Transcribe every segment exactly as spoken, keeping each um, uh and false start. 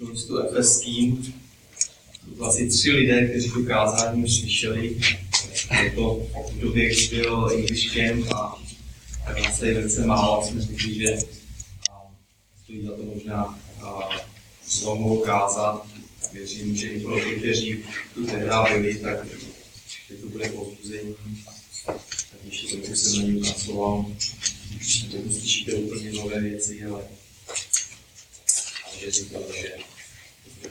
městu efeským. To byly asi tři lidé, kteří to kázání už slyšeli. Je to v době, kdy byl angličkem a tak nás tady velice málo. Jsme řekli, že stojí za to možná znovu kázat. Věřím, že i pro ty, kteří tu tehdy byli, tak že to bude povzbuzení. Tak ještě trochu jsem na něj pracoval. Nebo slyšíte úplně nové věci, ale věřím to, že to bude.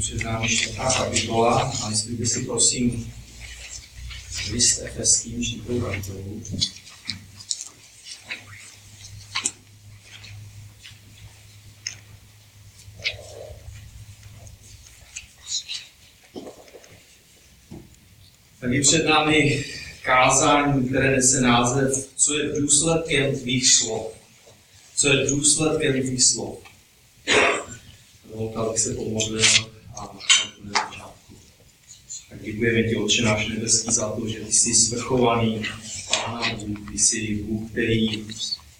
Před námi čtvrtá kapitola a jestli si prosím list efeským čtvrtou kapitolu. Tak je před námi kázání, které nese název Co je důsledkem tvých slov? Co je důsledkem tvých slov? Dovolte, abych se pomodlil. Tak děkujeme ti, Otče náš nebeský, za to, že ty jsi svrchovaný Pána Bůh, ty jsi Bůh, který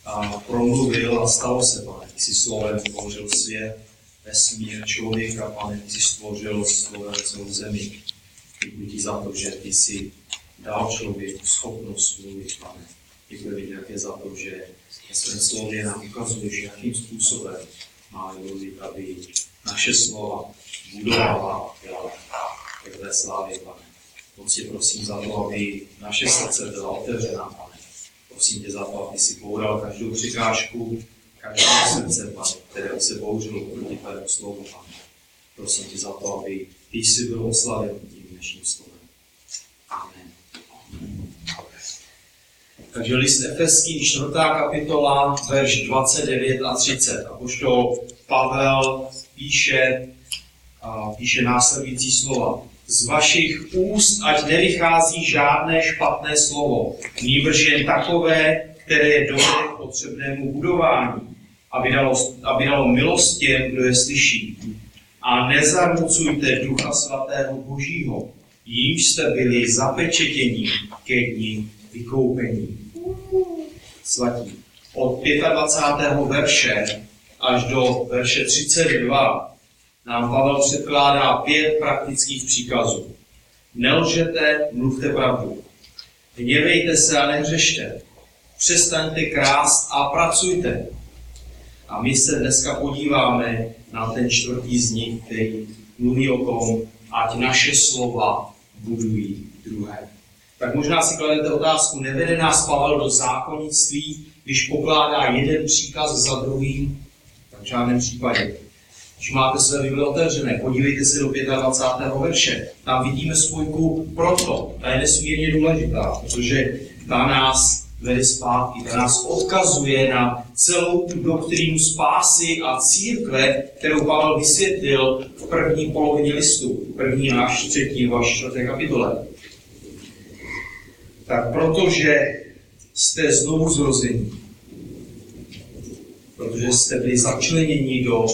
a, promluvil a stalo se, Pane. Ty jsi slovem stvořil svět, vesmír, člověka, Pane, ty jsi stvořil slovem celou zemi. Děkuji ti za to, že ty jsi dal člověku schopnost mluvit, Pane. Děkujeme ti také za to, že ve svém slově nám ukazuješ, jakým způsobem má mluvit, aby naše slova budovala k tvé slávě, Pane. Moc tě prosím za to, aby naše srdce byla otevřená, Pane. Prosím tě za to, aby si boural každou překážku, každé srdce, Pane, které se bouřilo proti tvému slovu, Pane. Prosím tě za to, aby ty jsi byl oslaven tím dnešním slovem. Amen. Takže list Efeským, čtvrtá kapitola, verš dvacet devět a třicet. Apoštol Pavel píše, píše následující slova. Z vašich úst ať nevychází žádné špatné slovo, nýbrž jen takové, které je dobré k potřebnému budování, aby dalo, aby dalo milost těm, kdo je slyší. A nezarmucujte Ducha svatého Božího, jímž jste byli zapečetěni ke dni vykoupení. Svatí. Od dvacátého pátého verše až do verše třicet dva nám Pavel předkládá pět praktických příkazů. Nelžete, mluvte pravdu. Hněvejte se a nehřešte. Přestaňte krást a pracujte. A my se dneska podíváme na ten čtvrtý z nich, který mluví o tom, ať naše slova budují druhé. Tak možná si kladete otázku, nevede nás Pavel do zákonnictví, když pokládá jeden příkaz za druhým? Tak v žádném případě. Když máte své Bible otevřené, podívejte se do dvacátého pátého verše. Tam vidíme spojku proto. Ta je nesmírně důležitá, protože ta nás vede zpátky. Ta nás odkazuje na celou tu doktrínu spásy a církve, kterou Pavel vysvětlil v první polovině listu. První až třetí až čtvrté kapitole. Tak protože jste znovu zrození, protože jste byli začleněni do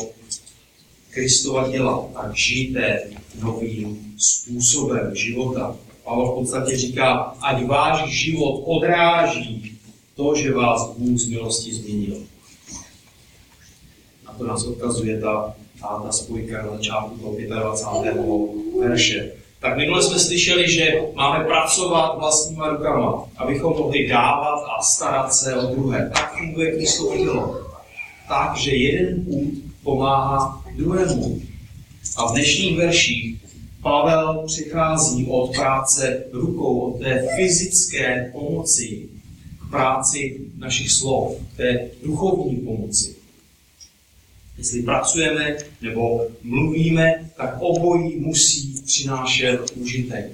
Kristova těla, tak žijte novým způsobem života. Pavel v podstatě říká, ať váš život odráží to, že vás Bůh z milosti změnil. Na to nás odkazuje ta, ta, ta spojka na začátku toho dvacátého pátého verše. Tak minule jsme slyšeli, že máme pracovat vlastníma rukama, abychom mohli dávat a starat se o druhé. Tak funguje Kristovo tělo. Takže jeden půd pomáhá druhému. A v dnešních verších Pavel přichází od práce rukou, od té fyzické pomoci k práci našich slov, k té duchovní pomoci. Jestli pracujeme nebo mluvíme, tak obojí musí přinášet užitek.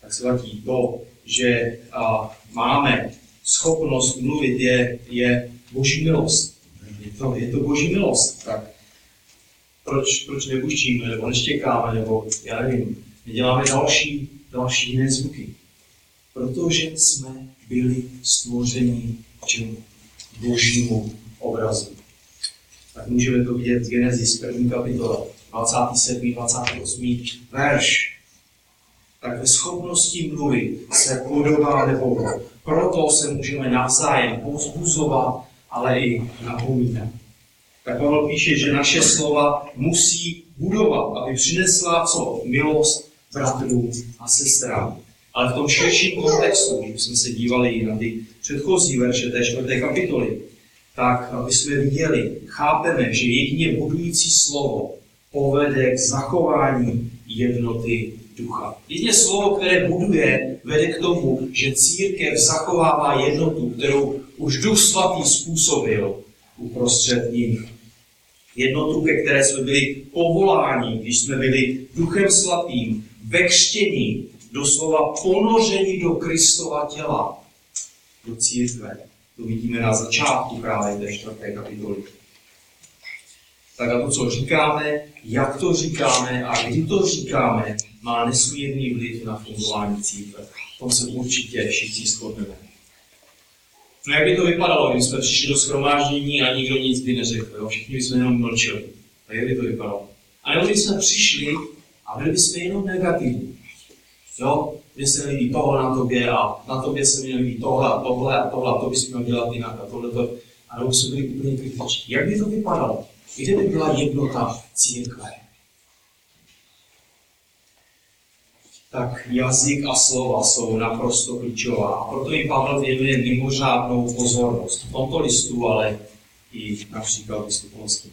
Tak svatí, to, že a, máme schopnost mluvit, je, je Boží milost. Je to, je to Boží milost, tak proč, proč nebuštíme, nebo neštěkáme, nebo já nevím, my děláme další, další jiné zvuky. protože jsme byli stvořeni čemu? Božímu obrazu. Tak můžeme to vidět v Genesis první kapitola, dvacátý sedmý dvacátý osmý verš. Tak ve schopnosti mluvy se podobá nebohu. Proto se můžeme navzájem povzbuzovat, ale i napomínat. Tak Pavel píše, že naše slova musí budovat, aby přinesla co? Milost bratrům a sestrám. Ale v tom širším kontextu, když jsme se dívali i na ty předchozí verše té čtvrté kapitoly, tak aby jsme viděli, chápeme, že jedině budující slovo povede k zachování jednoty ducha. Jedině slovo, které buduje, vede k tomu, že církev zachovává jednotu, kterou už Duch Svatý způsobil uprostřed nich. Jednotu, ke které jsme byli povoláni, když jsme byli Duchem Svatým ve křtění, doslova ponoření do Kristova těla, do církve. To vidíme na začátku právě té čtvrté kapitoly. Tak a to, co říkáme, jak to říkáme a kdy to říkáme, má nesmírný vliv na fungování církve. V tom se určitě všichni shodneme. No jak by to vypadalo, když jsme přišli do shromáždění a nikdo nic by neřekl, jo? Všichni bychom jenom mlčeli. Tak jak by to vypadalo? A nebo když jsme přišli a byli bychom jenom negativní. Jo? Mně se nelíbí tohle na tobě a na tobě se mi nelíbí tohle a tohle a tohle a to bys měl dělat jinak a tohleto. A nebo jsme byli úplně kritičtí. Jak by to vypadalo? Kde by byla jednota církve? Tak jazyk a slova jsou naprosto klíčová. A proto i Pavel věnuje mimořádnou pozornost v tomto listu, ale i například listu polským.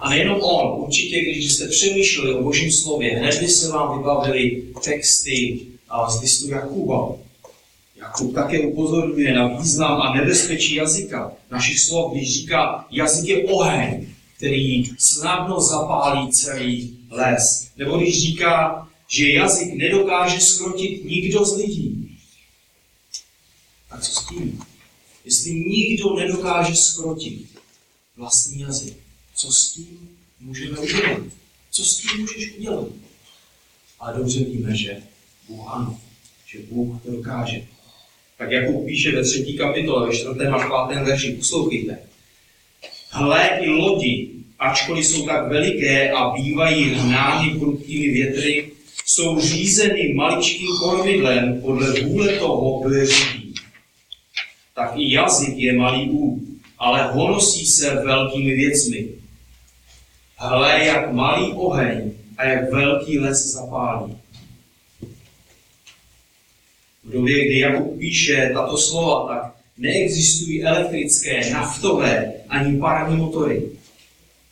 A nejenom on, určitě, když jste přemýšleli o Božím slově, hned by se vám vybavily texty z listu Jakuba. Jakub také upozorňuje na význam a nebezpečí jazyka. Našich slov, když říká, jazyk je oheň, který snadno zapálí celý les. Nebo když říká, že jazyk nedokáže zkrotit nikdo z lidí. Tak co s tím? Jestli nikdo nedokáže zkrotit vlastní jazyk, co s tím můžeme udělat? Co s tím můžeš udělat? Ale dobře víme, že Bůh ano, že Bůh to dokáže. Tak Jakub píše ve třetí kapitole, ve čtvrtém a pátém verši, poslouchejte. Hle i lodi, ačkoliv jsou tak veliké a bývají hnány prudkými větry, jsou řízeny maličkým kormidlem podle vůle toho, kdo je řídí. Tak i jazyk je malý ú, ale honosí se velkými věcmi. Hle, jak malý oheň a jak velký les zapálí. V době, kdy Jakub píše tato slova, tak neexistují elektrické, naftové ani parní motory.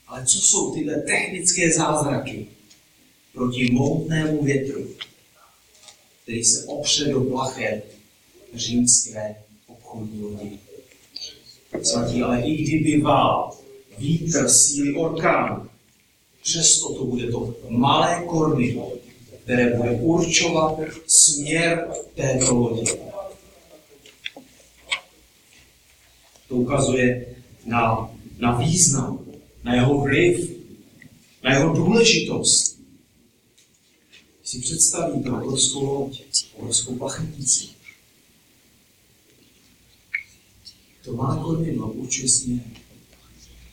Ale co jsou tyhle technické zázraky proti mohutnému větru, který se opře do plachet římské obchodní lodi? Svatí, ale i kdyby vál, vítr, síly orkánu, přesto to bude to malé kormidlo, které bude určovat směr této lodi. To ukazuje na, na význam, na jeho vliv, na jeho důležitost. Když si představíte obrovskou loď, obrovskou plachetnici, to malé kormidlo určuje směr.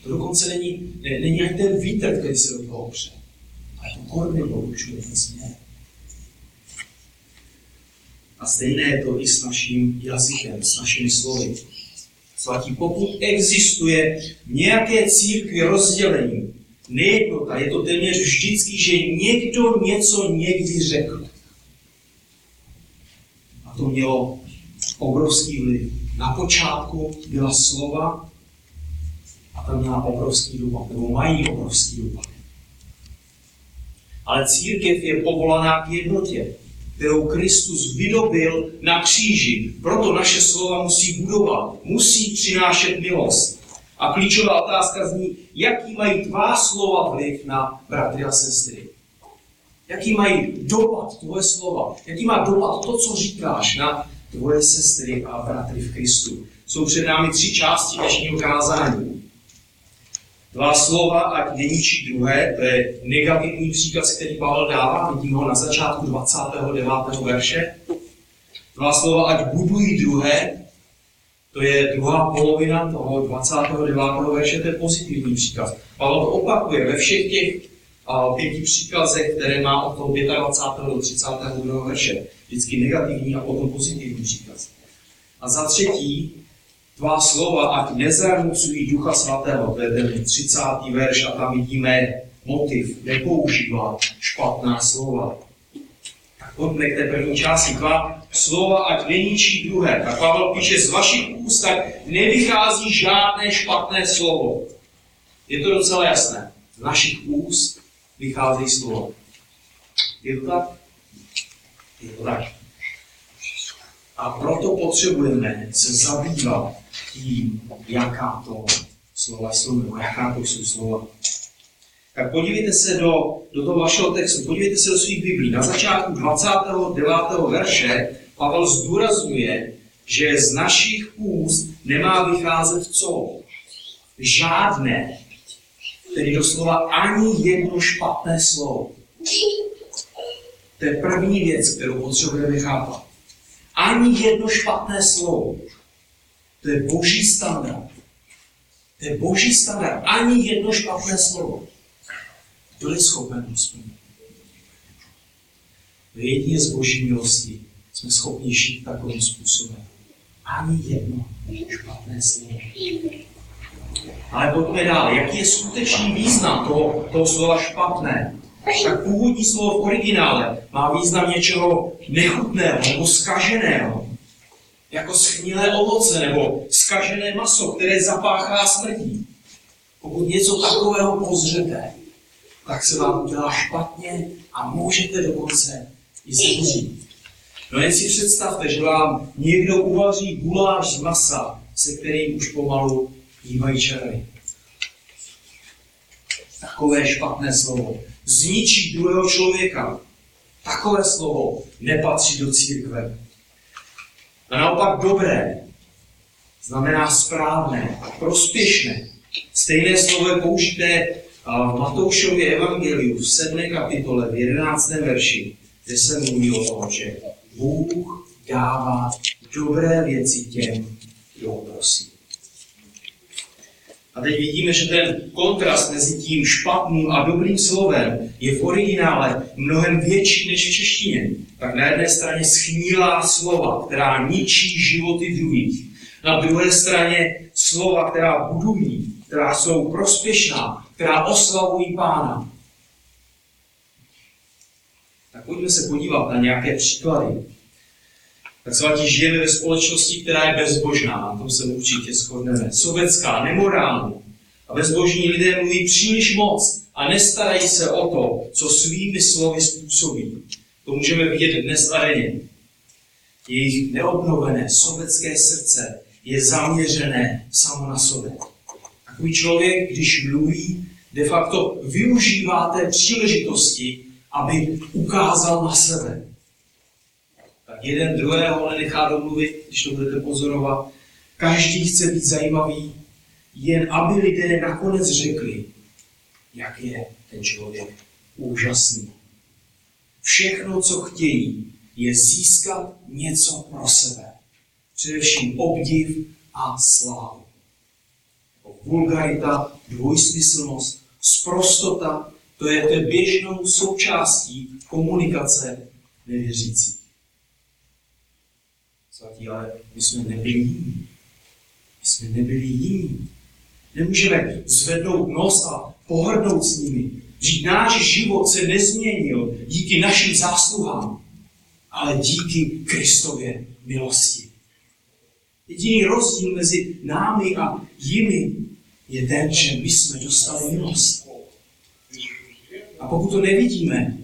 To dokonce není, ne, není ani ten vítr, který se do toho opře, ale to kormidlo určuje ten směr. A stejné je to i s naším jazykem, s našimi slovy. Svatí, pokud existuje v nějaké církvi rozdělení, nejednota, je to téměř vždycky, že někdo něco někdy řekl. A to mělo obrovský vliv. Na počátku byla slova a tam měla obrovský dopad, nebo mají obrovský dopad. Ale církev je povolaná k jednotě, kterou Kristus vydobil na kříži. Proto naše slova musí budovat, musí přinášet milost. A klíčová otázka zní, jaký mají tvá slova vliv na bratry a sestry. Jaký mají dopad tvoje slova, jaký má dopad to, co říkáš na tvoje sestry a bratry v Kristu. Jsou před námi tři části dnešního kázání. Dva slova, ať neníčí druhé, to je negativní příkaz, který Pavel dává, vidíme ho na začátku dvacátého devátého verše. Dva slova, ať budují druhé, to je druhá polovina toho dvacátého devátého verše, to je pozitivní příkaz. Pavel to opakuje ve všech těch a, pěti příkazech, které má od toho dvacátého pátého do třicátého druhého verše. Vždycky negativní a potom pozitivní příkaz. A za třetí, tvá slova, ať nezarmucují Ducha Svatého, to je ten třicátý verš a tam vidíme motiv, nepoužívá špatná slova. Tak pojďme k té první části, tvá slova, ať neníčí druhé. Tak Pavel píše, z vašich úst nevychází žádné špatné slovo. Je to docela jasné, z našich úst vychází slovo. Je to tak? Je to tak. A proto potřebujeme se zabývat tím, jaká to slova jsou, jaká to jsou slova. Tak podívejte se do, do toho vašeho textu, podívejte se do svých Biblií. Na začátku dvacátého devátého verše Pavel zdůrazňuje, že z našich úst nemá vycházet co? Žádné, tedy doslova ani jedno špatné slovo. To je první věc, kterou potřebujeme chápat. Ani jedno špatné slovo. To je boží standard. To je boží standard. Ani jedno špatné slovo. Kdo je schopen to splnit? Jedině z boží milosti jsme schopni žít takovým způsobem. Ani jedno špatné slovo. Ale pojďme dál. Jaký je skutečný význam toho, toho slova špatné? Tak původní slovo v originále má význam něčeho nechutného nebo zkaženého, jako schnilé ovoce nebo zkažené maso, které zapáchá smrtí. Pokud něco takového pozřete, tak se vám udělá špatně a můžete dokonce i zemřít. No jen si představte, že vám někdo uvaří guláš z masa, se kterým už pomalu jímají červy. Takové špatné slovo zničí druhého člověka. Takové slovo nepatří do církve. A naopak dobré znamená správné, prospěšné. Stejné slovo je použité v Matoušově evangeliu v sedmé kapitole v jedenáctém verši, kde se mluví o tom, že Bůh dává dobré věci těm, kdo prosí. A teď vidíme, že ten kontrast mezi tím špatným a dobrým slovem je v originále mnohem větší než v češtině. Tak na jedné straně schnilá slova, která ničí životy druhých. Na druhé straně slova, která budují, která jsou prospěšná, která oslavují Pána. Tak pojďme se podívat na nějaké příklady. Tak svatí, žijeme ve společnosti, která je bezbožná, na tom se určitě shodneme, sobecká, nemorální. A bezbožní lidé mluví příliš moc a nestarají se o to, co svými slovy způsobí. To můžeme vidět dnes a denně. Jejich neobnovené sobecké srdce je zaměřené samo na sebe. Takový člověk, když mluví, de facto využívá té příležitosti, aby ukázal na sebe. Jeden druhého nenechá domluvit, když to budete pozorovat. Každý chce být zajímavý, jen aby lidé nakonec řekli, jak je ten člověk úžasný. Všechno, co chtějí, je získat něco pro sebe. Především obdiv a slávu. Vulgarita, dvojsmyslnost, sprostota, to je, to je běžnou součástí komunikace nevěřící. Svatí, ale my jsme nebyli jiní. My jsme nebyli jiní. Nemůžeme zvednout nos a pohrdnout s nimi. Říct, náš život se nezměnil díky našim zásluhám, ale díky Kristově milosti. Jediný rozdíl mezi námi a jimi je ten, že my jsme dostali milost. A pokud to nevidíme,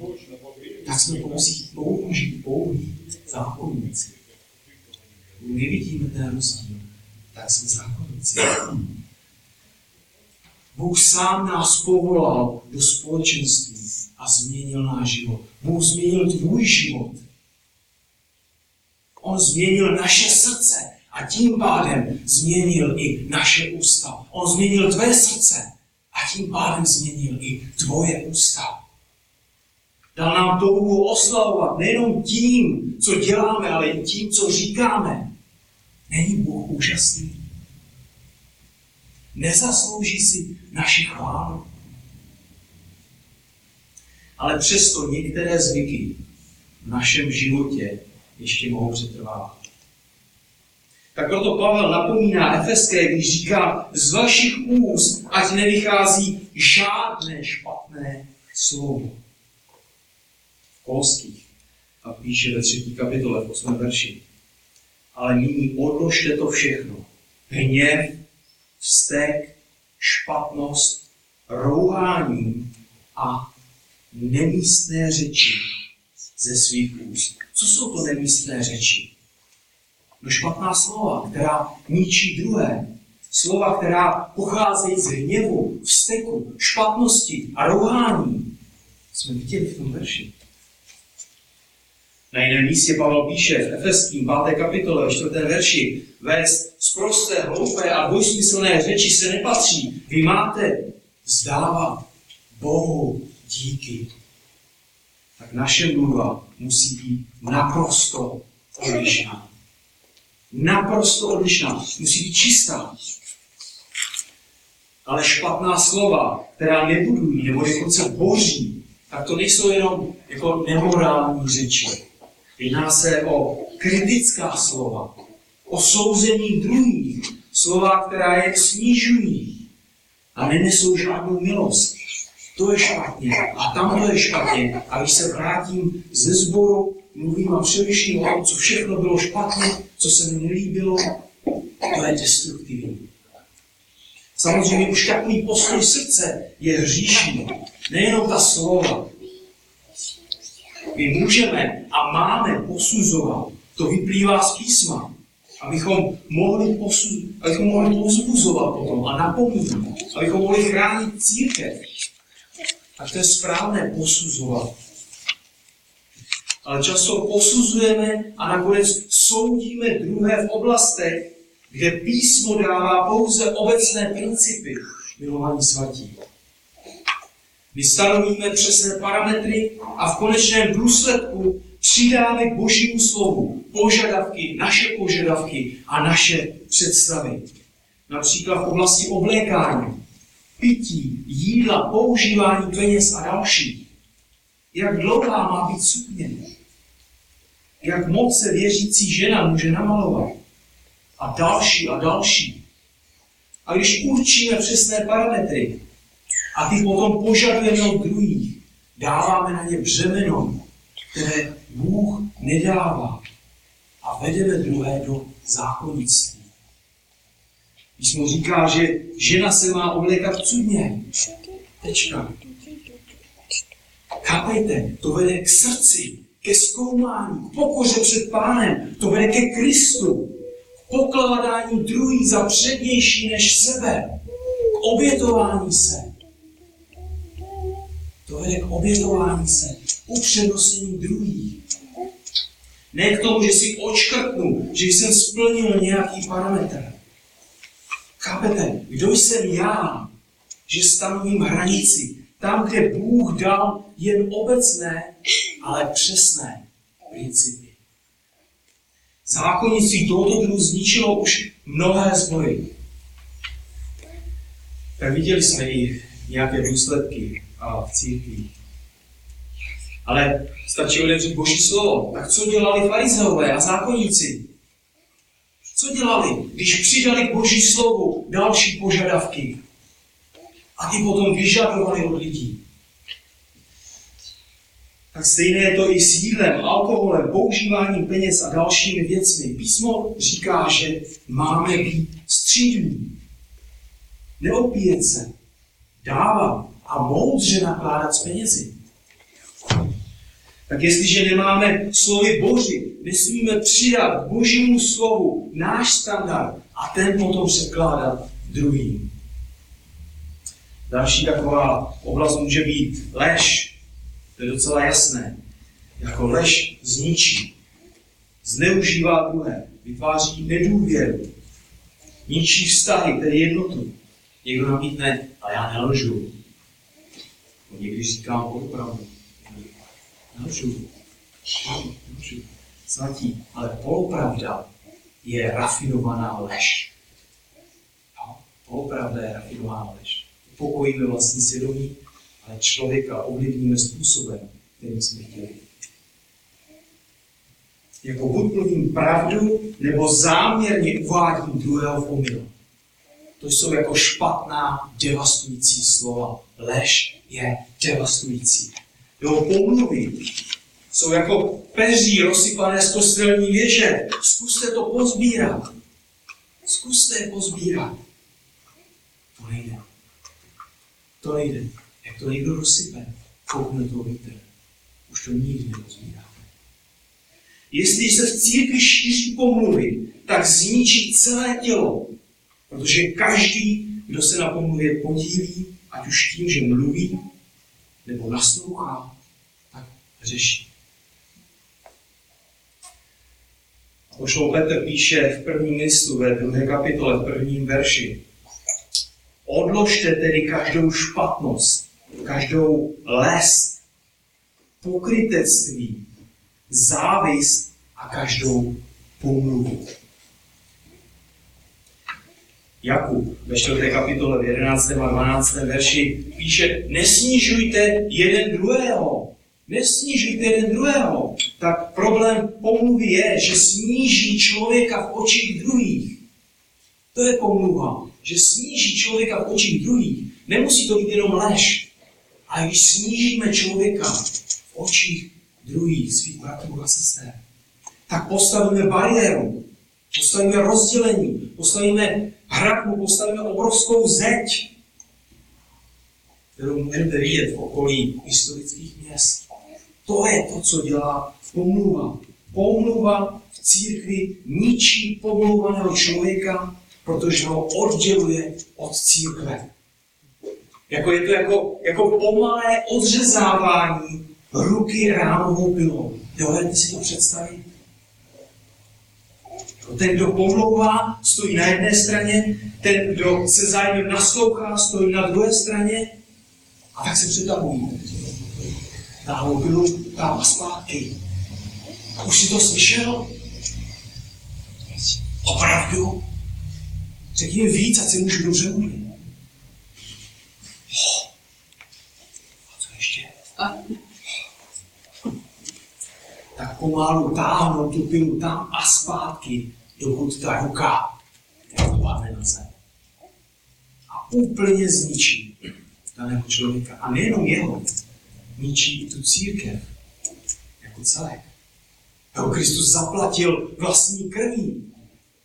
tak jsme použili pouhý zákonníci. Nevidíme ten rozdíl, tak jsme zákonníci. Bůh sám nás povolal do společenství a změnil náš život. Bůh změnil tvůj život. On změnil naše srdce a tím pádem změnil i naše ústa. On změnil tvé srdce a tím pádem změnil i tvoje ústa. Dal nám touhu oslavovat nejenom tím, co děláme, ale i tím, co říkáme. Není Bůh úžasný? Nezaslouží si naši chválu. Ale přesto některé zvyky v našem životě ještě mohou přetrvávat. Tak proto Pavel napomíná Efeské, když říká, z vašich úst ať nevychází žádné špatné slovo. V Kolských a píše ve třetí kapitole v osmém verši. Ale nyní odložte to všechno. Hněv, vztek, špatnost, rouhání a nemístné řeči ze svých úst. Co jsou to nemístné řeči? No špatná slova, která ničí druhé. Slova, která pocházejí z hněvu, vzteku, špatnosti a rouhání. Jsme viděli v tom verši. Na jiném místě Pavel píše v Efeským páté kapitole, čtvrtém verši, vést sprosté, hloupé a dvojsmyslné řeči se nepatří. Vy máte vzdávat Bohu díky. Tak naše mluva musí být naprosto odlišná. Naprosto odlišná, musí být čistá. Ale špatná slova, která nebudují nebo dokonce boří, tak to nejsou jenom jako nemorální řeči. Jedná se o kritická slova, o souzení druhých, slova, která je snižují a nenesou žádnou milost. To je špatně a tam to je špatně. A když se vrátím ze sboru, mluvím a především o tom, co všechno bylo špatně, co se mi nelíbilo, to je destruktivní. Samozřejmě už takový postoj srdce je hříšný, nejenom ta slova. My můžeme a máme posuzovat, to vyplývá z písma, abychom mohli, posu, abychom mohli povzbuzovat potom a napomínat, abychom mohli chránit církev. Tak to je správné posuzovat. Ale často posuzujeme a nakonec soudíme druhé v oblastech, kde písmo dává pouze obecné principy, milovaní svatí. My stanovíme přesné parametry a v konečném důsledku přidáme k Božímu slovu požadavky, naše požadavky a naše představy. Například v oblasti oblékání, pití, jídla, používání peněz a další. Jak dlouhá má být sukně? Jak moc se věřící žena může namalovat? A další a další. A když určíme přesné parametry a ty potom požadujeme od druhých, dáváme na ně břemeno, které Bůh nedává a vedeme druhé do zákonnictví. Písmo říká, že žena se má oblékat cudně. Tečka. Chápejte, to vede k srdci, ke zkoumání, k pokoře před Pánem, to vede ke Kristu, k pokládání druhých za přednější než sebe, k obětování se. To vede k obětování se, upřednostnění druhých. Ne k tomu, že si odškrtnu, že jsem splnil nějaký parametr. Chápete, kdo jsem já, že stanovím hranici? Tam, kde Bůh dal jen obecné, ale přesné principy. Zákonnictví tohoto druhu zničilo už mnohé zbory. Tak viděli jsme i nějaké důsledky a v církvi. Ale stačí otevřít Boží slovo. Tak co dělali farizeové a zákonníci? Co dělali, když přidali k Boží slovu další požadavky? A ty potom vyžadovali od lidí. Tak stejné je to i s jídlem, alkoholem, používáním peněz a dalšími věcmi. Písmo říká, že máme být střídmí, neopíjet se, dávat a moudře nakládat s penězi. Tak jestliže nemáme slovy Boží, nesmíme přidat Božímu slovu náš standard a ten potom překládat druhým. Další taková oblast může být lež, to je docela jasné, jako lež zničí, zneužívá druhé, vytváří nedůvěru, ničí vztahy, tedy jednotu. Někdo namítne, ale já nelžu. Někdy říkám opravdu. lžu, lžu, svatí, ale polopravda je rafinovaná lež. Jo? Polopravda je rafinovaná lež. Upokojíme vlastní svědomí, ale člověka ovlivníme způsobem, kterým jsme chtěli. Jako buď mluvím pravdu, nebo záměrně uvádím druhého v omyl. To jsou jako špatná, devastující slova. Lež je devastující. Jeho pomluvy jsou jako peří rozsypané z kostelní věže. Zkuste to pozbírat. Zkuste je pozbírat. To nejde. To nejde. Jak to někdo rozsype, koukne to vítr. Už to nikdy nepozbírá. Jestli se v církvi šíří pomluvy, tak zničí celé tělo. Protože každý, kdo se na pomluvě podílí, ať už tím, že mluví, nebo naslouchá, tak hřeší. Apoštol Petr píše v prvním listu, ve druhé kapitole, v prvním verši. Odložte tedy každou špatnost, každou lest, pokrytectví, závist a každou pomluvu. Jakub ve čtvrté kapitole v jedenáctém a dvanáctém verši píše: nesnižujte jeden druhého, nesnižujte jeden druhého. Tak problém pomluvy je, že sníží člověka v očích druhých. To je pomluva, že sníží člověka v očích druhých. Nemusí to být jenom lež, ale když snížíme člověka v očích druhých, svých bratrů a sester, tak postavíme bariéru, postavíme rozdělení, postavíme hradbu, postavíme obrovskou zeď, kterou můžete vidět v okolí historických měst. To je to, co dělá pomluva. Pomluva v církvi ničí pomluvaného člověka, protože ho odděluje od církve. Jako je to jako, jako pomalé odřezávání ruky ránovou pilou. Dovedete si to představit? Ten, kdo pomlouvá, stojí na jedné straně, ten, kdo se zájmem naslouchá, stojí na druhé straně, a tak se přetahují. Táhou pilu, táhá zpátky. A už si to slyšel? Opravdu? Řekni mi víc, ať si můžu dobře mluvit. A co ještě? Tak pomalu táhnou tu pilu tam a zpátky, dokud ta ruka nedopadne na zem. A úplně zničí daného člověka. A nejenom jeho, ničí tu církev jako celek. Jeho Kristus zaplatil vlastní krví.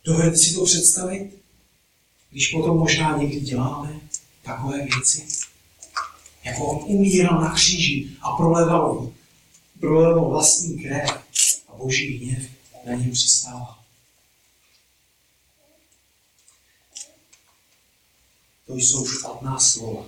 Dovedete si to představit? Když potom možná někdy děláme takové věci, jako on umíral na kříži a proleval proleval vlastní krev a boží hněv na něm přistával. To jsou špatná slova.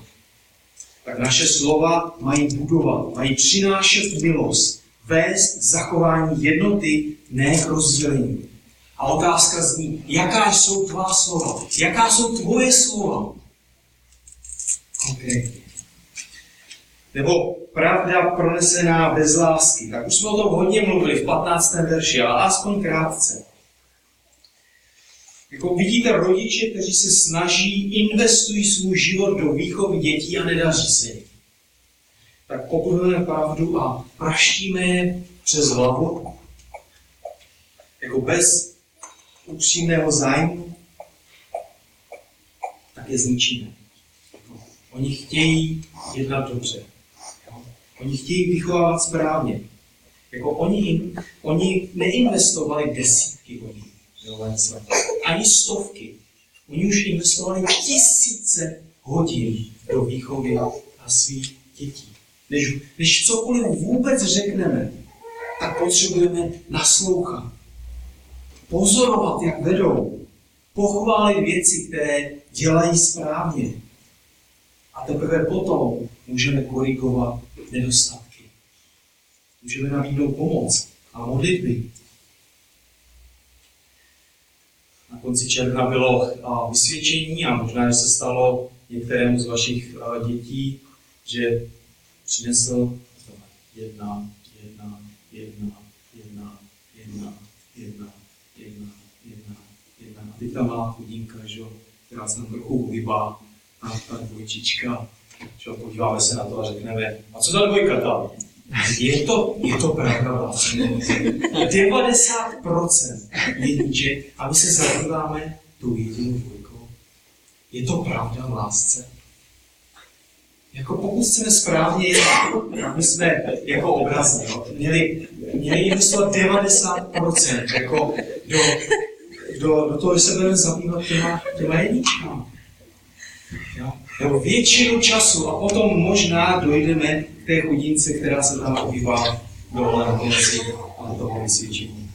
Tak naše slova mají budovat, mají přinášet milost, vést k zachování jednoty, ne k rozdělení. A otázka zní, jaká jsou tvá slova? Jaká jsou tvoje slova? Konkrétně. Nebo pravda pronesená bez lásky. Tak už jsme o tom hodně mluvili v patnáctém verši, ale aspoň krátce. Jako vidíte rodiče, kteří se snaží, investují svůj život do výchovy dětí a nedaří se jim. Tak popudujeme pravdu a praštíme je přes hlavu. Jako bez upřímného zájmu, tak je zničíme. Oni chtějí jednat dobře. Oni chtějí vychovávat správně. Jako oni, oni neinvestovali desítky hodin, ani stovky. Oni už investovali tisíce hodin do výchovy a svých dětí. Než, než cokoliv vůbec řekneme, tak potřebujeme naslouchat. Pozorovat, jak vedou. Pochválit věci, které dělají správně. A teprve potom můžeme korigovat nedostatky. Můžeme nabídnout pomoc a modlitby. Na konci června bylo vysvědčení a možná, že se stalo některému z vašich dětí, že přinesl jedna, dvě, jedna, jedna, jedna, jedna, jedna, jedna, jedna, jedna. A teď ta malá chudinka, že jo, která se nám trochu uhybá, ta, ta dvojčička, že jo, podíváme se na to a řekneme, a co za dvojka tam? Je to, je to pravda vlastně. devadesát procent jedniček a my se zabýváme tou jedinou dvojkou. Je to pravda v lásce. Jako pokud jsme správně, my jsme jako obrazně, měli, měli investovat devadesát procent jako do, do, do toho, že se budeme zabývat těma, těma jedničkama. Jo? Nebo většinu času a potom možná dojdeme k té chudince, která se tam obývá dole na konci a toho vysvědčení.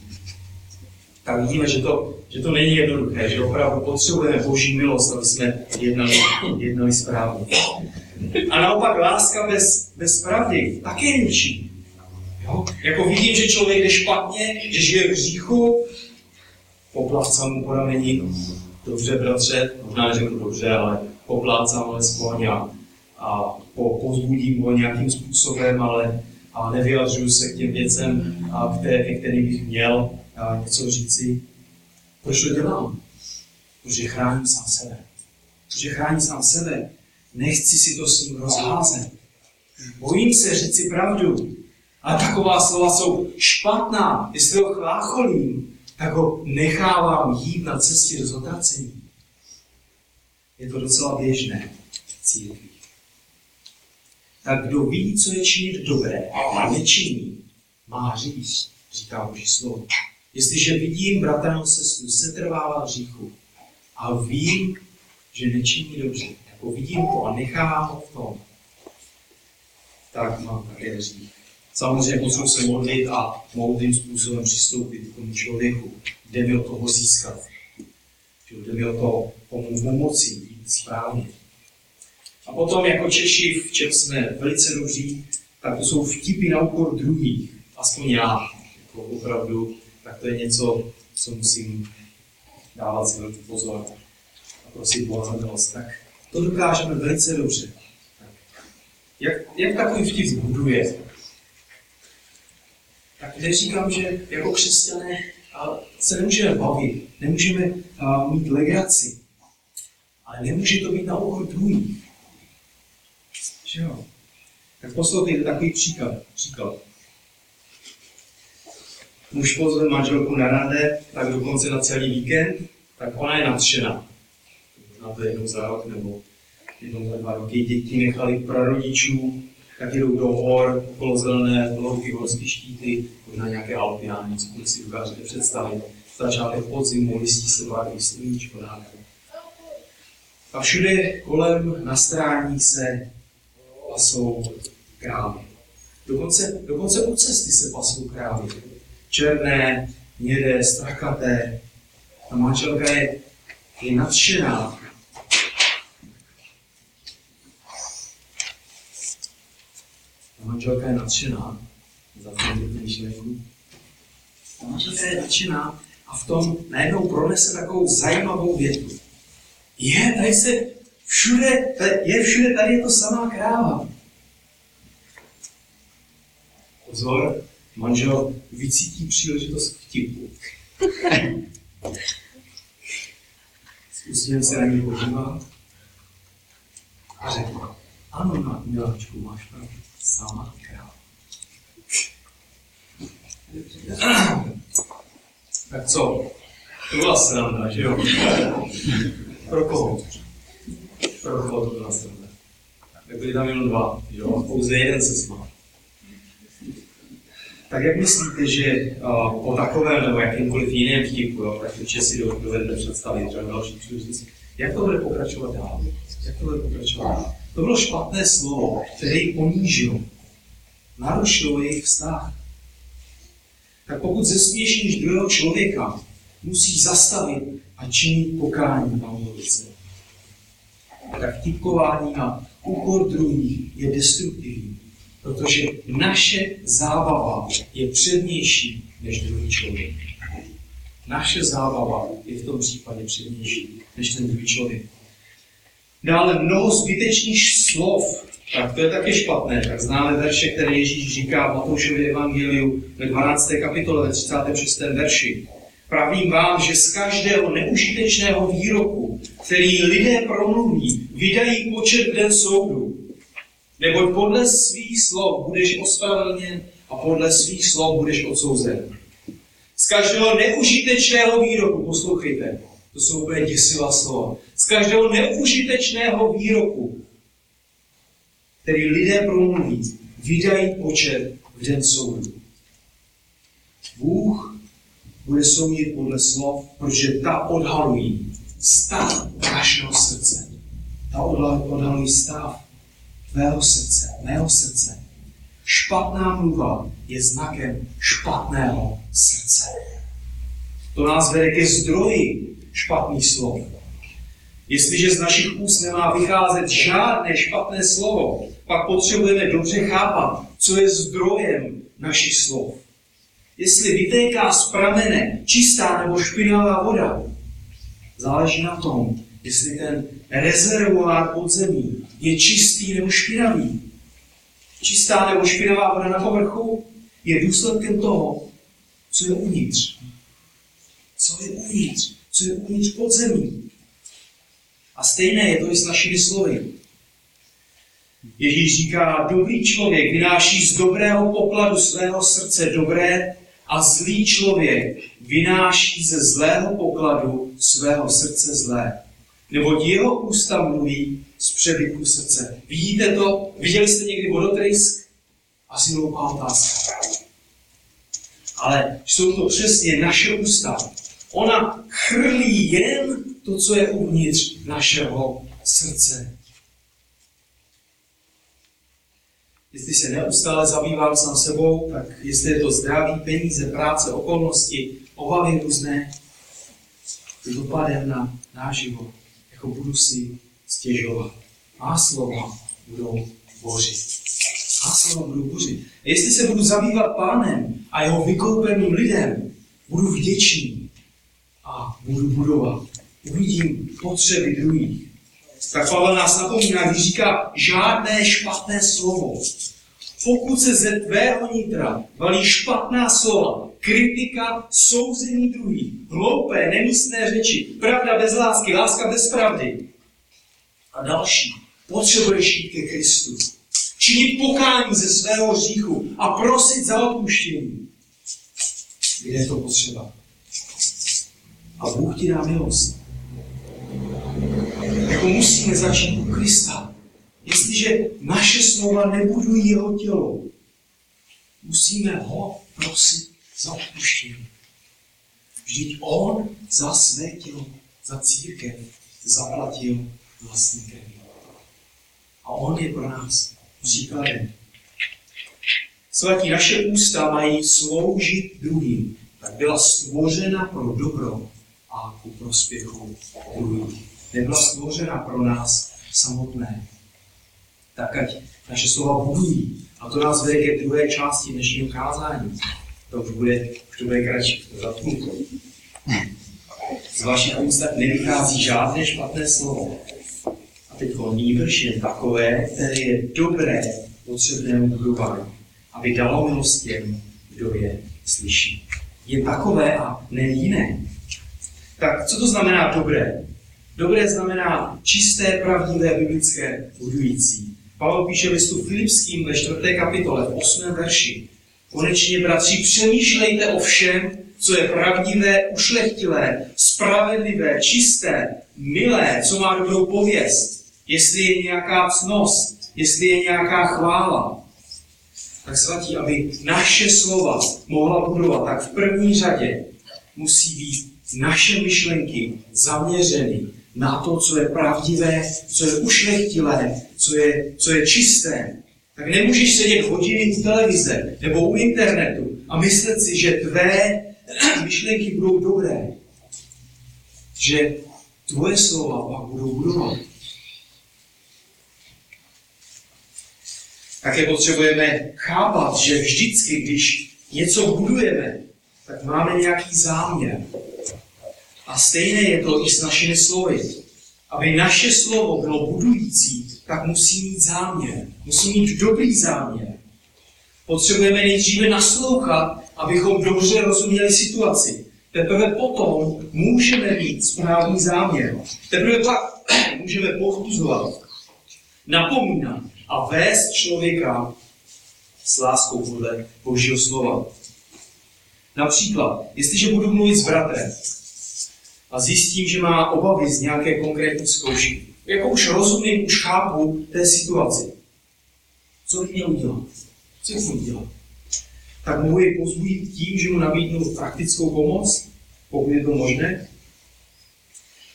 Tak vidíme, že to, že to není jednoduché, že opravdu potřebujeme boží milost, aby jsme jednali, jednali správně. A naopak láska bez, bez pravdy také ničí. Jo? Jako vidím, že člověk jde špatně, že žije v hříchu, poplácám mu po rameni. Dobře, bratře, možná neřeknu dobře, ale poplácám alespoň a, a po, povzbudím ho nějakým způsobem, ale a nevyjadřuju se k těm věcem, a které, ke kterým bych měl a něco říci. Proč to dělám? Protože chráním sám sebe. Protože chráním sám sebe. Nechci si to s ním rozházet. Bojím se říct si pravdu. A taková slova jsou špatná. Jestli ho chlácholím, tak ho nechávám jít na cestě do zotracení. Je to docela běžné v církvi. Tak kdo ví, co je činit dobré a nečiní, má říct, říká Boží slovo. Jestliže vidím bratra nebo sestru setrvává v hříchu a vím, že nečiní dobře, vidím to a nechám ho v tom, tak mám také říct. Samozřejmě musím se modlit a moudrým způsobem přistoupit k tomu člověku. Jde mi o toho získat. Jde mi o to pomoci, pomoci jít správně. A potom jako Češi, v čem jsme velice dobří, tak to jsou vtipy na úkor druhých. Aspoň já. Jako opravdu, tak to je něco, co musím dávat si velký pozor a prosit Boha za milost. Tak to dokážeme velice dobře. Jak, jak takový vtip buduje? Tak neříkám, že jako křesťané se nemůžeme bavit, nemůžeme uh, mít legraci, ale nemůže to být na úkor druhých. Že jo? Tak poslouchejte takový příklad. příklad. Muž pozve manželku na rande, tak dokonce na celý víkend, tak ona je nadšená. Na to jednou za rok nebo jednou za dva roky. Děti nechali prarodičů, tak jdou do hor, okolo zelené, hlouky, horské štíty, možná nějaké Alpy, já něco si dokážete představit. Začátek podzimu, listí se barví, sluníčko, dále. A všude kolem na strání se pasou krávy. Dokonce, dokonce u cesty se pasou krávy. Černé, hnědé, strakaté. Ta manželka je, je nadšená. Manželka je nadšená, ta manželka je nadšená a v tom najednou pronese takovou zajímavou větu. Je, tady se všude, tady, je všude, tady je to samá kráva. Pozor, manžel vycítí příležitost k vtipu. Zkusím se na ní podívat a řekl, ano, miláčku, máš pravdu. Sama kráva. Tak co? To byla sranda, že jo? Pro koho? Pro koho to byla sranda? Tak byli tam jenom dva, jo? A pouze jeden se smál. Tak jak myslíte, že uh, o takovém nebo jakýmkoliv jiném vtipu, jo? Tak určitě si dovedete představit, že další příležitost. Jak to bude pokračovat dál? Jak to bude pokračovat dál? To bylo špatné slovo, které ji ponížilo. Narušilo jejich vztah. Tak pokud zesměšníš druhého člověka, musíš zastavit a činit pokání na ulici. Tak tipkování na úkor druhých je destruktivní, protože naše zábava je přednější než druhý člověk. Naše zábava je v tom případě přednější než ten druhý člověk. Dále mnoho zbytečných slov tak to je taky špatné. Tak známe verše, které Ježíš říká v Matoušově evangeliu ve dvanácté kapitole, ve třicátém šestém verši. Pravím vám, že z každého neužitečného výroku, který lidé promluví, vydají počet v den soudu. Neboť podle svých slov budeš ospravedlněn a podle svých slov budeš odsouzen. Z každého neužitečného výroku, poslouchejte, to jsou úplně děsivá slova, z každého neužitečného výroku, který lidé promluví, vydají počet v den soudu. Bůh bude soudit podle slov, protože ta odhalují stav našeho srdce. Ta odhalují stav tvého srdce, mého srdce. Špatná mluva je znakem špatného srdce. To nás vede ke zdroji špatných slov. Jestliže z našich úst nemá vycházet žádné špatné slovo, pak potřebujeme dobře chápat, co je zdrojem našich slov. Jestli vytéká z pramene čistá nebo špinavá voda, záleží na tom, jestli ten rezervoár podzemí je čistý nebo špinavý. Čistá nebo špinavá voda na povrchu je důsledkem toho, co je uvnitř. Co je uvnitř? Co je uvnitř podzemí? A stejné je to i s našimi slovy. Ježíš říká, dobrý člověk vynáší z dobrého pokladu svého srdce dobré a zlý člověk vynáší ze zlého pokladu svého srdce zlé. Neboť jeho ústa mluví z přebytku srdce. Vidíte to? Viděli jste někdy vodotrysk? Asi hloupá otázka. Ale jsou to přesně naše ústa. Ona chrlí jen to, co je uvnitř našeho srdce. Jestli se neustále zabývám sám sebou, tak jestli je to zdraví, peníze, práce, okolnosti, obavy různé, to dopadem na náš život. Jako budu si stěžovat. Má slova budou bořit. Má slova budou bořit. A jestli se budu zabývat Pánem a jeho vykoupeným lidem, budu vděčný a budu budovat. Uvidím potřeby druhých. Tak Pavel nás napomíná, když říká žádné špatné slovo. Pokud se ze tvého nitra valí špatná slova, kritika, souzení druhých, hloupé, nemístné řeči, pravda bez lásky, láska bez pravdy a další, potřebuješ jít ke Kristu. Činit pokání ze svého hříchu a prosit za odpuštění. Je to potřeba. A Bůh ti dá milost. Jako musíme začít u Krista. Jestliže naše slova nebudují jeho tělo, musíme ho prosit za odpuštění. Vždyť on za své tělo, za církev, zaplatil vlastní krví. A on je pro nás příkladem. Svatí, naše ústa mají sloužit druhým, tak byla stvořena pro dobro a ku prospěchu druhým. Nebyla stvořena pro nás samotné. Tak ať naše slova budují. A to nás vede ke druhé části dnešního kázání. To už bude, to bude kratší, to za půlku. Z vašich úst nevychází žádné špatné slovo. A teď nýbrž je takové, které je dobré potřebnému budování, aby dalo milost těm, kdo je slyší. Je takové a ne jiné. Tak co to znamená dobré? Dobré znamená čisté, pravdivé, biblické, budující. Pavel píše v listu Filipským ve čtvrté kapitole, v osmém verši. Konečně, bratři, přemýšlejte o všem, co je pravdivé, ušlechtilé, spravedlivé, čisté, milé, co má dobrou pověst, jestli je nějaká ctnost, jestli je nějaká chvála. Tak svatí, aby naše slova mohla budovat, tak v první řadě musí být naše myšlenky zaměřeny na to, co je pravdivé, co je ušlechtilé, co je, co je čisté. Tak nemůžeš sedět hodiny u televize nebo u internetu a myslet si, že tvé myšlenky budou dobré. Že tvoje slova pak budou budovat. Také potřebujeme chápat, že vždycky, když něco budujeme, tak máme nějaký záměr. A stejné je to i s našimi slovy. Aby naše slovo bylo budující, tak musí mít záměr. Musí mít dobrý záměr. Potřebujeme nejdříve naslouchat, abychom dobře rozuměli situaci. Teprve potom můžeme mít správný záměr. Teprve pak můžeme povzbuzovat, napomínat a vést člověka s láskou podle Božího slova. Například, jestliže budu mluvit s bratrem a zjistím, že má obavy z nějaké konkrétní zkoušky, jako už rozumím, už chápu té situaci. Co bych měl udělat? Co bych měl udělat? Tak mohu je povzbudit tím, že mu nabídnu praktickou pomoc, pokud je to možné.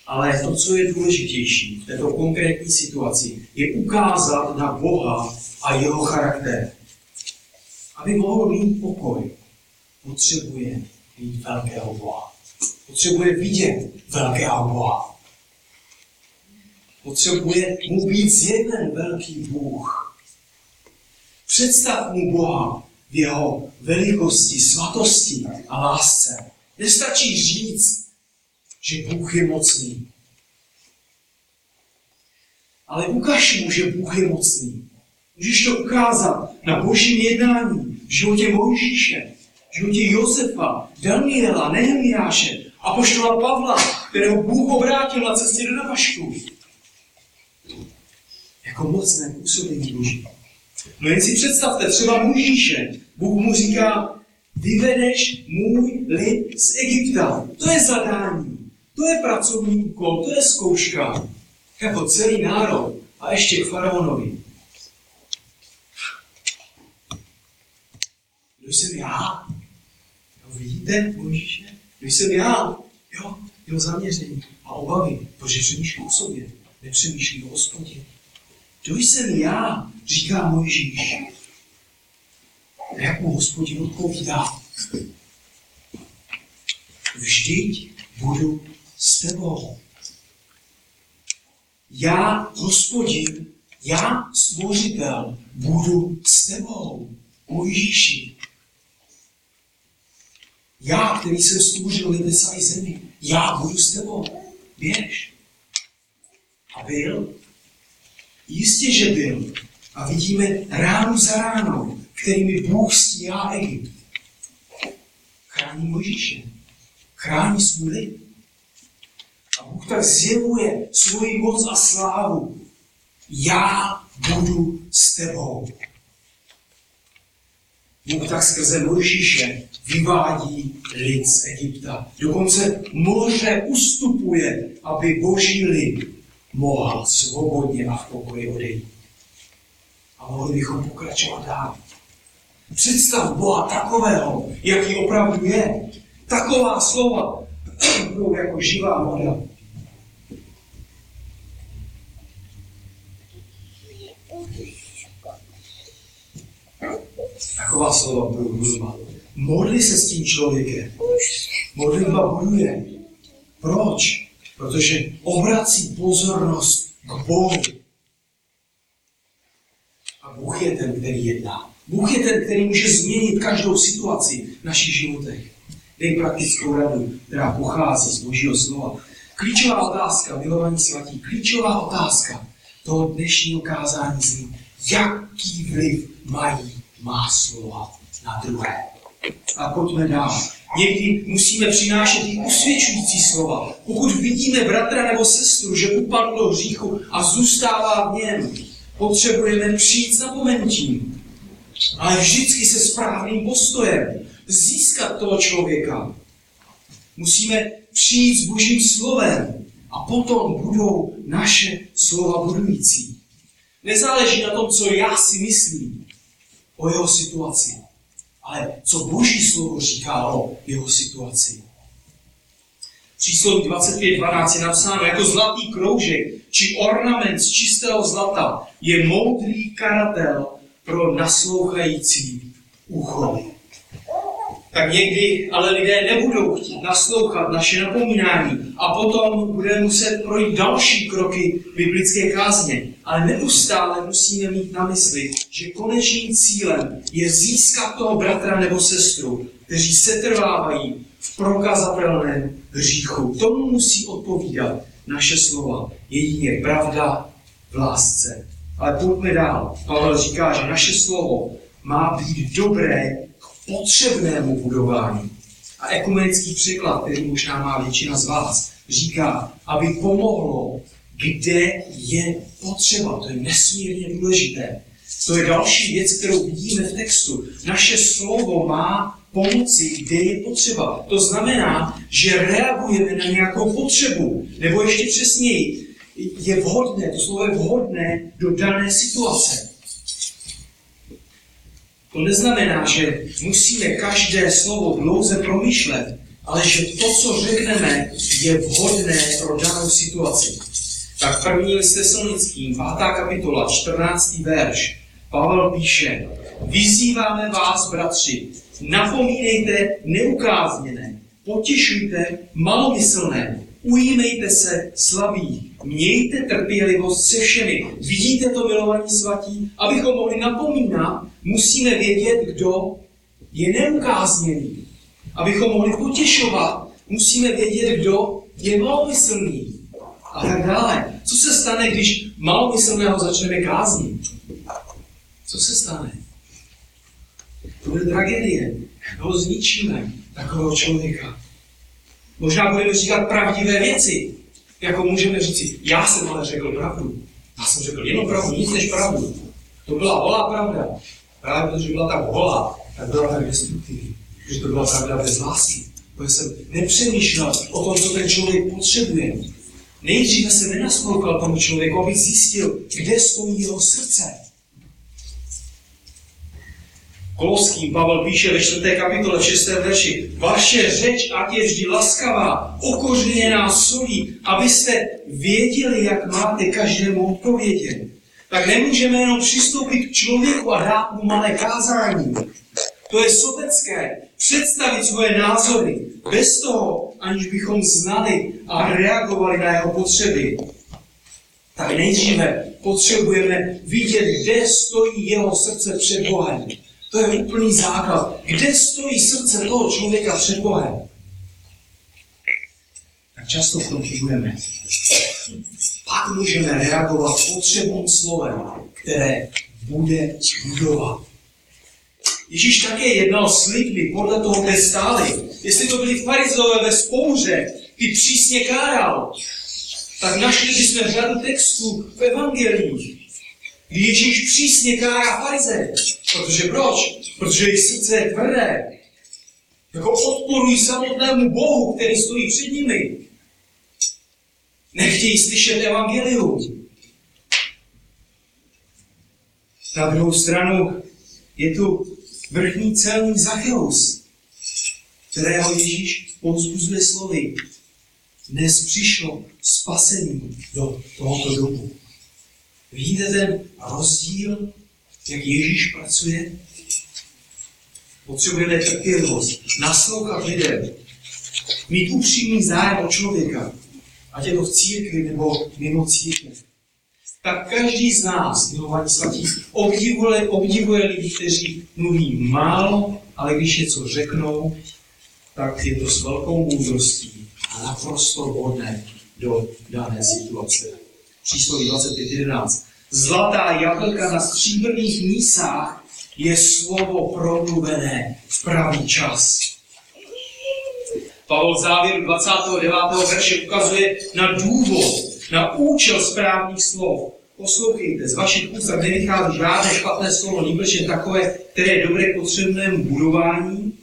Ale to, co je důležitější v této konkrétní situaci, je ukázat na Boha a jeho charakter. Aby mohl mít pokoj, potřebuje mít velkého Boha. Potřebuje vidět velkého Boha. Potřebuje mu být zjeven velký Bůh. Představ mu Boha v jeho velikosti, svatosti a lásce. Nestačí říct, že Bůh je mocný. Ale ukaž mu, že Bůh je mocný. Můžeš to ukázat na Božím jednání, v životě Mojžíše, v životě Josefa, Daniela, Nehemiáše, apoštola Pavla, kterého Bůh obrátil na cestě do Damašku. Jako mocné působení Boží. No jen si představte, třeba Mojžíše, Bůh mu říká, vyvedeš můj lid z Egypta. To je zadání, to je pracovní úkol, to je zkouška. Jako celý národ a ještě k faraonovi. Kdo jsem já? Jo, vidíte, Mojžíše? Kdo jsem já? Jo, jeho zaměření a obavy, protože přemýšlí o sobě, nepřemýšlí o Hospodě. Kdo jsem já? Říká Mojžíš. A jak mu Hospodin odpovídá? Vždyť budu s tebou. Já, Hospodin, já, Stvořitel, budu s tebou, Mojžíši. Já, který jsem stvořil nebesa i zemi, já budu s tebou. Běž. A byl? Jistě, že byl. A vidíme ránu za ránou, kterými Bůh stíhá Egypt. Chrání Mojžíše. Chrání svůj lid. A Bůh tak zjevuje svoji moc a slávu. Já budu s tebou. Bůh tak skrze Mojžíše vyvádí lid z Egypta. Dokonce moře ustupuje, aby Boží lid mohl svobodně a v pokoji odejít. A mohli bychom pokračovat dál. Představ Boha takového, jaký opravdu je. Taková slova budou jako živá voda. Taková slova budou hudba. Modli se s tím člověkem. Modlitba buduje. Proč? Protože obrací pozornost k Bohu. A Bůh je ten, který jedná. Bůh je ten, který může změnit každou situaci v našich životech. Dej praktickou radu, která pochází z Božího slova. Klíčová otázka, milovaní svatí, klíčová otázka toho dnešního kázání zní, jaký vliv mají má slova na druhé. A pojďme dál. Někdy musíme přinášet i usvědčující slova. Pokud vidíme bratra nebo sestru, že upadl do hříchu a zůstává v něm, potřebujeme přijít s napomenutím, ale vždycky se správným postojem získat toho člověka. Musíme přijít s Božím slovem a potom budou naše slova budující. Nezáleží na tom, co já si myslím o jeho situaci, ale co Boží slovo říká o jeho situaci. Přísloví dvacet pět dvanáct je napsáno, jako zlatý kroužek či ornament z čistého zlata je moudrý karatel pro naslouchající ucho. Tak někdy ale lidé nebudou chtít naslouchat naše napomínání a potom bude muset projít další kroky biblické kázně. Ale neustále musíme mít na mysli, že konečným cílem je získat toho bratra nebo sestru, kteří setrvávají v prokazatelném hříchu. Tomu musí odpovídat naše slova. Jedině pravda v lásce Ale pojďme dál. Pavel říká, že naše slovo má být dobré k potřebnému budování. A ekumenický překlad, který možná má většina z vás, říká, aby pomohlo, kde je potřeba. To je nesmírně důležité. To je další věc, kterou vidíme v textu. Naše slovo má pomoci, kde je potřeba. To znamená, že reagujeme na nějakou potřebu. Nebo ještě přesněji, je vhodné, to slovo je vhodné do dané situace. To neznamená, že musíme každé slovo dlouze promýšlet, ale že to, co řekneme, je vhodné pro danou situaci. Tak první list Tesalonickým, pátá kapitola, čtrnáctý verš, Pavel píše: Vyzýváme vás, bratři, napomínejte neukázněné, potěšujte malomyslné, ujímejte se slabých, mějte trpělivost se všemi. Vidíte to, milovaní svatí? Abychom mohli napomínat, musíme vědět, kdo je neukázněný. Abychom mohli potěšovat, musíme vědět, kdo je malomyslný. A tak dále. Co se stane, když malomyslného začneme káznit? Co se stane? To bude tragédie. Ho zničíme, takového člověka. Možná budeme říkat pravdivé věci. Jako můžeme říct, já jsem ale řekl pravdu. Já jsem řekl jenom pravdu, nic než pravdu. To byla holá pravda. Právě protože byla tak holá, tak byla tak destruktivní. Protože to byla pravda bez lásky. Protože jsem nepřemýšlel o tom, co ten člověk potřebuje. Nejdříve se nenaslouchal tomu člověku, aby zjistil, kde stojí jeho srdce. Koloským Pavel píše ve čtvrté kapitole v šesté verši: Vaše řeč ať je vždy laskavá, okořeněná solí, abyste věděli, jak máte každému odpovědět. Tak nemůžeme jenom přistoupit k člověku a dát mu malé kázání. To je sobecké, představit svoje názory bez toho, aniž bychom znali a reagovali na jeho potřeby. Tak nejdříve potřebujeme vidět, kde stojí jeho srdce před Bohem. To je úplný základ. Kde stojí srdce toho člověka před Bohem? Tak často v tom chybujeme. Pak můžeme reagovat potřebným slovem, které bude budovat. Ježíš také jednal s lidmi podle toho, kde stáli. Jestli to byli farizové ve vzpouře, ty přísně káral, tak našli jsme řadu textů v evangelích, kdy Ježíš přísně kárá farizeje. Protože proč? Protože jejich srdce je tvrdé. Jako odporují samotnému Bohu, který stojí před nimi. Nechtějí slyšet evangelium. Na druhou stranu je tu vrchní celník Zaccheus, kterého Ježíš povzbuzuje slovy: Dnes přišlo spasení do tohoto domu. Vidíte ten rozdíl, jak Ježíš pracuje? Potřebujeme trpělivost, naslouchat lidem, mít upřímný zájem o člověka, ať je to v církvi nebo mimo církev. Tak každý z nás, milovaní svatí, obdivuje, obdivuje lidi, kteří mluví málo, ale když něco řeknou, tak je to s velkou moudrostí a naprosto vhodné do dané situace. Přísloví dvacet pět jedenáct. Zlatá jablka na stříbrných mísách je slovo promluvené v pravý čas. Pavel v závěru dvacátého devátého verše ukazuje na důvod, na účel správných slov. Poslouchejte, z vašich úst nevychází žádné špatné slovo, nýbrž jen takové, které je dobré k potřebnému budování.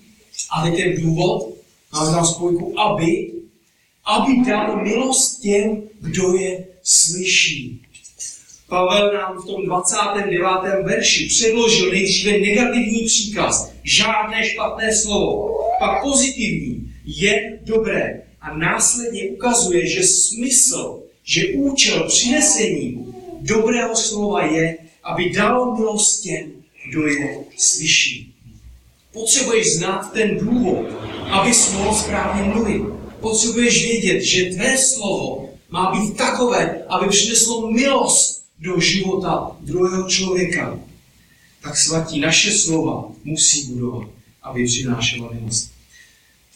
A teď ten důvod, máme tam spojku, aby, aby dal milost těm, kdo je slyší. Pavel nám v tom dvacátém devátém verši předložil nejdříve negativní příkaz, žádné špatné slovo, pak pozitivní, jen dobré, a následně ukazuje, že smysl, že účel přinesení dobrého slova je, aby dalo milost těm, kdo je slyší. Potřebuješ znát ten důvod, abys mohl správně mluvit. Potřebuješ vědět, že tvé slovo má být takové, aby přineslo milost do života druhého člověka. Tak svatí, naše slova musí budovat, aby přinášela milost.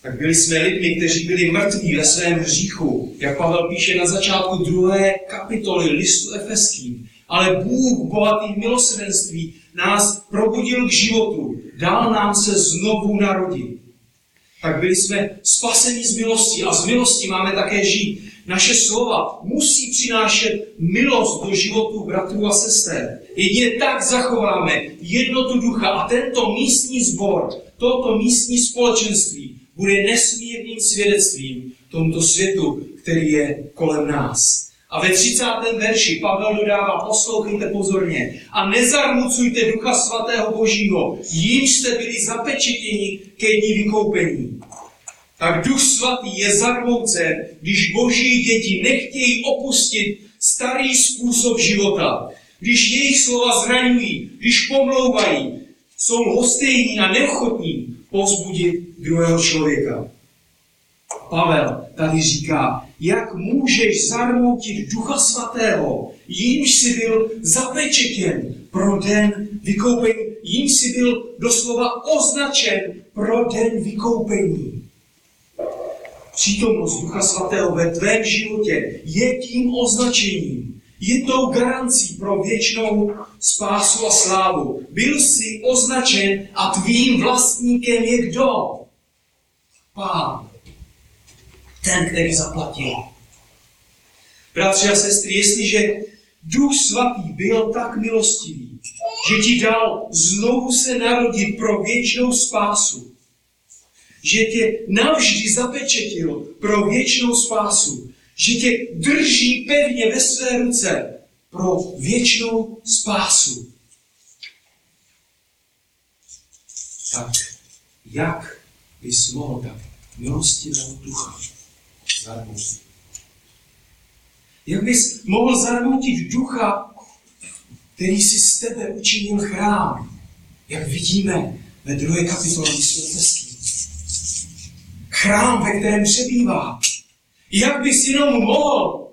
Tak byli jsme lidmi, kteří byli mrtví ve svém hříchu, jak Pavel píše na začátku druhé kapitoly listu Efeským. ale Bůh, bohatý milosrdenství, nás probudil k životu, dal nám se znovu narodit. Tak byli jsme spaseni z milosti a z milosti máme také žít. Naše slova musí přinášet milost do životu bratrů a sester. Jedině tak zachováme jednotu ducha a tento místní sbor, toto místní společenství bude nesmírným svědectvím tomuto světu, který je kolem nás. A ve třicátém verši Pavel dodává, poslouchejte pozorně a nezarmucujte Ducha Svatého Božího, jímž jste byli zapečetěni ke dni vykoupení. Tak Duch Svatý je zarmoucen, když Boží děti nechtějí opustit starý způsob života, když jejich slova zraňují, když pomlouvají, jsou lhostejní a neochotní povzbudit druhého člověka. Pavel tady říká, jak můžeš zarmoutit Ducha Svatého, jímž jsi byl zapečetěn pro den vykoupení, jímž jsi byl doslova označen pro den vykoupení. Přítomnost Ducha Svatého ve tvém životě je tím označením, je tou garancí pro věčnou spásu a slávu. Byl jsi označen a tvým vlastníkem je kdo? Pán. Ten, který zaplatil. Bratři a sestry, jestliže Duch Svatý byl tak milostivý, že ti dal znovu se narodit pro věčnou spásu, že tě navždy zapečetil pro věčnou spásu, že tě drží pevně ve své ruce pro věčnou spásu. Tak jak bys mohl tak milostivého ducha zarmoutit? Jak bys mohl zarmoutit ducha, který si z tebe učinil chrám, jak vidíme ve druhé kapitole Efeským? Chrám, ve kterém přebývá. Jak bys jenom mohl?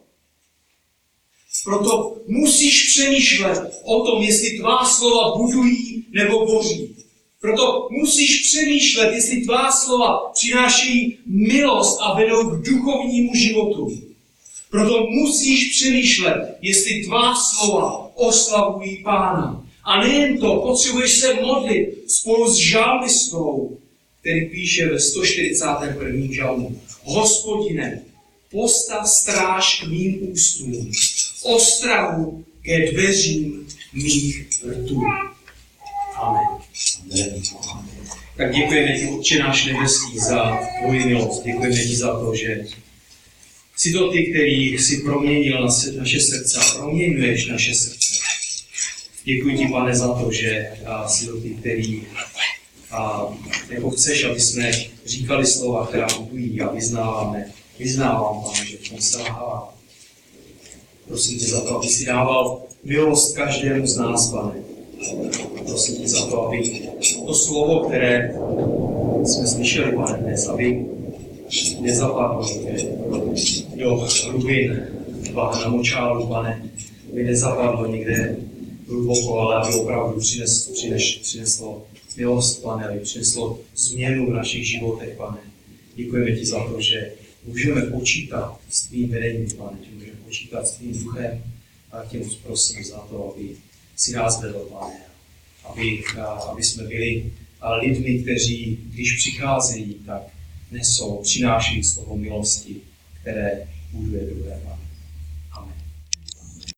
Proto musíš přemýšlet o tom, jestli tvá slova budují nebo boří. Proto musíš přemýšlet, jestli tvá slova přinášejí milost a vedou k duchovnímu životu. Proto musíš přemýšlet, jestli tvá slova oslavují Pána. A nejen to, potřebuješ se modlit spolu s žalmistou, který píše ve sto čtyřicátém prvním žalmu. Hospodine, postav stráž k mým ústům, ostrahu ke dveřím mých rtů. Amen. Amen. Amen. Tak děkujeme ti, Otče náš nebeský, za tvoji milost. Děkujeme ti za to, že jsi to ty, který jsi proměnil naše srdce a proměňuješ naše srdce. Děkuji ti, Pane, za to, že jsi to ty, který a jako chceš, aby jsme říkali slova, která budují a vyznáváme. Vyznávám, Pane, že v tom selhávám. Prosím tě za to, aby si dával milost každému z nás, Pane. Prosím tě za to, aby to slovo, které jsme slyšeli, Pane, dnes, aby nezapadlo do hlubin bahna močálu, Pane, aby nezapadlo někde hluboko, ale aby opravdu přines, přines, přineslo milost, Pane, aby přineslo změnu v našich životech, Pane. Děkujeme ti za to, že můžeme počítat s tvým vedením, Pane, že můžeme počítat s tvým duchem a tě moc prosím za to, aby si nás vedl, Pane, aby, aby jsme byli lidmi, kteří, když přicházejí, tak nesou, přináší z toho milosti, které buduje druhé, Pane.